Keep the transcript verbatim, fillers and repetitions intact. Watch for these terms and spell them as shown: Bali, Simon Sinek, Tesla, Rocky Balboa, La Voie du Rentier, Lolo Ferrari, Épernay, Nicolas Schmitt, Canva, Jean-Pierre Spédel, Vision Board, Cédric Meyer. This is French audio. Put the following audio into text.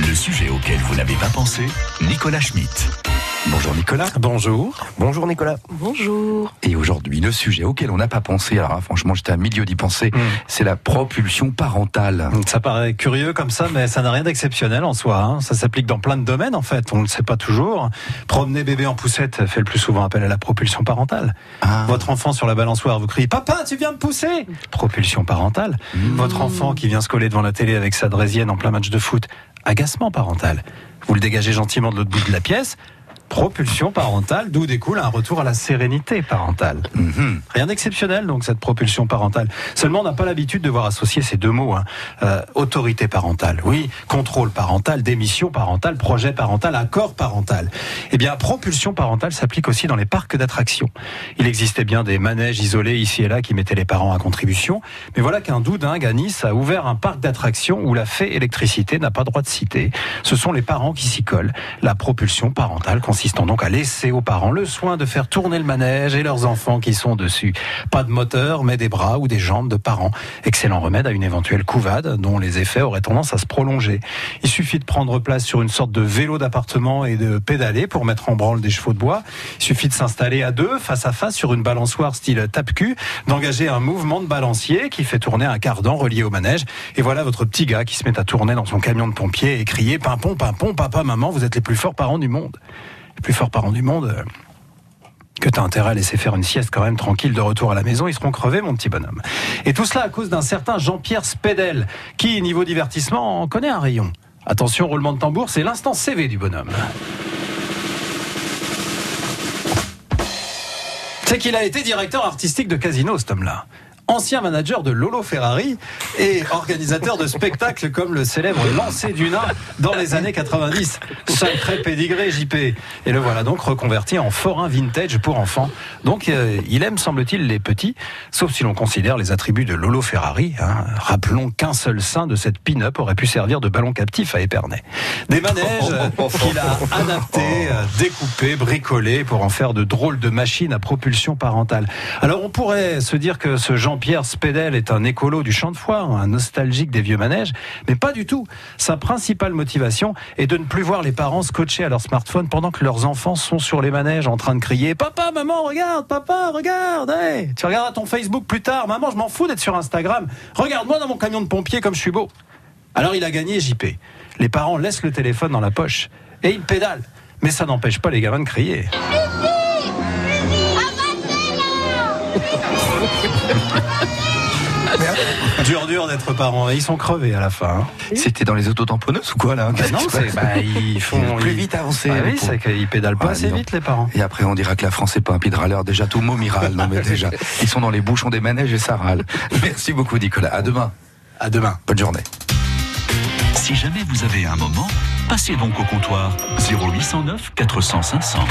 Le sujet auquel vous n'avez pas pensé, Nicolas Schmitt. Bonjour Nicolas. Bonjour. Bonjour Nicolas. Bonjour. Et aujourd'hui, le sujet auquel on n'a pas pensé, alors hein, franchement j'étais à milieu d'y penser, mmh. c'est la propulsion parentale. Ça paraît curieux comme ça, mais ça n'a rien d'exceptionnel en soi. Hein. Ça s'applique dans plein de domaines en fait, on ne le sait pas toujours. Promener bébé en poussette fait le plus souvent appel à la propulsion parentale. Ah. Votre enfant sur la balançoire vous crie « Papa, tu viens me pousser !» Propulsion parentale. Mmh. Votre enfant qui vient se coller devant la télé avec sa draisienne en plein match de foot, agacement parental. Vous le dégagez gentiment de l'autre bout de la pièce, propulsion parentale, d'où découle un retour à la sérénité parentale. Mm-hmm. Rien d'exceptionnel donc cette propulsion parentale. Seulement on n'a pas l'habitude de voir associer ces deux mots. Hein. Euh, autorité parentale, oui, contrôle parental, démission parentale, projet parental, accord parental. Eh bien propulsion parentale s'applique aussi dans les parcs d'attractions. Il existait bien des manèges isolés ici et là qui mettaient les parents à contribution, mais voilà qu'un doudingue à Nice a ouvert un parc d'attractions où la fée électricité n'a pas droit de citer. Ce sont les parents qui s'y collent. La propulsion parentale consistant donc à laisser aux parents le soin de faire tourner le manège et leurs enfants qui sont dessus. Pas de moteur, mais des bras ou des jambes de parents. Excellent remède à une éventuelle couvade, dont les effets auraient tendance à se prolonger. Il suffit de prendre place sur une sorte de vélo d'appartement et de pédaler pour mettre en branle des chevaux de bois. Il suffit de s'installer à deux, face à face, sur une balançoire style tape-cul, d'engager un mouvement de balancier qui fait tourner un cardan relié au manège. Et voilà votre petit gars qui se met à tourner dans son camion de pompier et crier « Pimpon, pimpon, papa, maman, vous êtes les plus forts parents du monde ». Les plus forts parents du monde, que t'as intérêt à laisser faire une sieste quand même tranquille de retour à la maison, ils seront crevés mon petit bonhomme. Et tout cela à cause d'un certain Jean-Pierre Spédel, qui niveau divertissement en connaît un rayon. Attention, roulement de tambour, c'est l'instant C V du bonhomme. C'est qu'il a été directeur artistique de casino cet homme-là. Ancien manager de Lolo Ferrari et organisateur de spectacles comme le célèbre Lancer du Nain dans les années quatre-vingt-dix. Sacré pédigré J P. Et le voilà donc reconverti en forain vintage pour enfants. Donc euh, il aime, semble-t-il, les petits, sauf si l'on considère les attributs de Lolo Ferrari. Hein. Rappelons qu'un seul sein de cette pin-up aurait pu servir de ballon captif à Épernay. Des manèges euh, qu'il a adaptés, euh, découpés, bricolés pour en faire de drôles de machines à propulsion parentale. Alors on pourrait se dire que ce genre Jean-Pierre Spédel est un écolo du champ de foire, un nostalgique des vieux manèges, mais pas du tout. Sa principale motivation est de ne plus voir les parents scotchés à leur smartphone pendant que leurs enfants sont sur les manèges en train de crier « Papa, maman, regarde, papa, regarde, hey, tu regarderas ton Facebook plus tard, maman, je m'en fous d'être sur Instagram, regarde-moi dans mon camion de pompier comme je suis beau ». Alors il a gagné J P. Les parents laissent le téléphone dans la poche et ils pédalent, mais ça n'empêche pas les gamins de crier. Dur dur d'être parents, ils sont crevés à la fin. Hein. C'était dans les autotamponneuses ou quoi là bah Non, c'est, bah, ils font ils plus ils... vite avancer. Ah oui, c'est qu'ils pédalent pas ouais, assez vite les parents. Et après on dira que la France n'est pas un pays de râleurs, déjà tout mot râle. Non mais déjà, ils sont dans les bouchons des manèges et ça râle. Merci beaucoup Nicolas, à demain. À demain. Bonne journée. Si jamais vous avez un moment, passez donc au comptoir zéro huit cent neuf quatre cents cinq cents.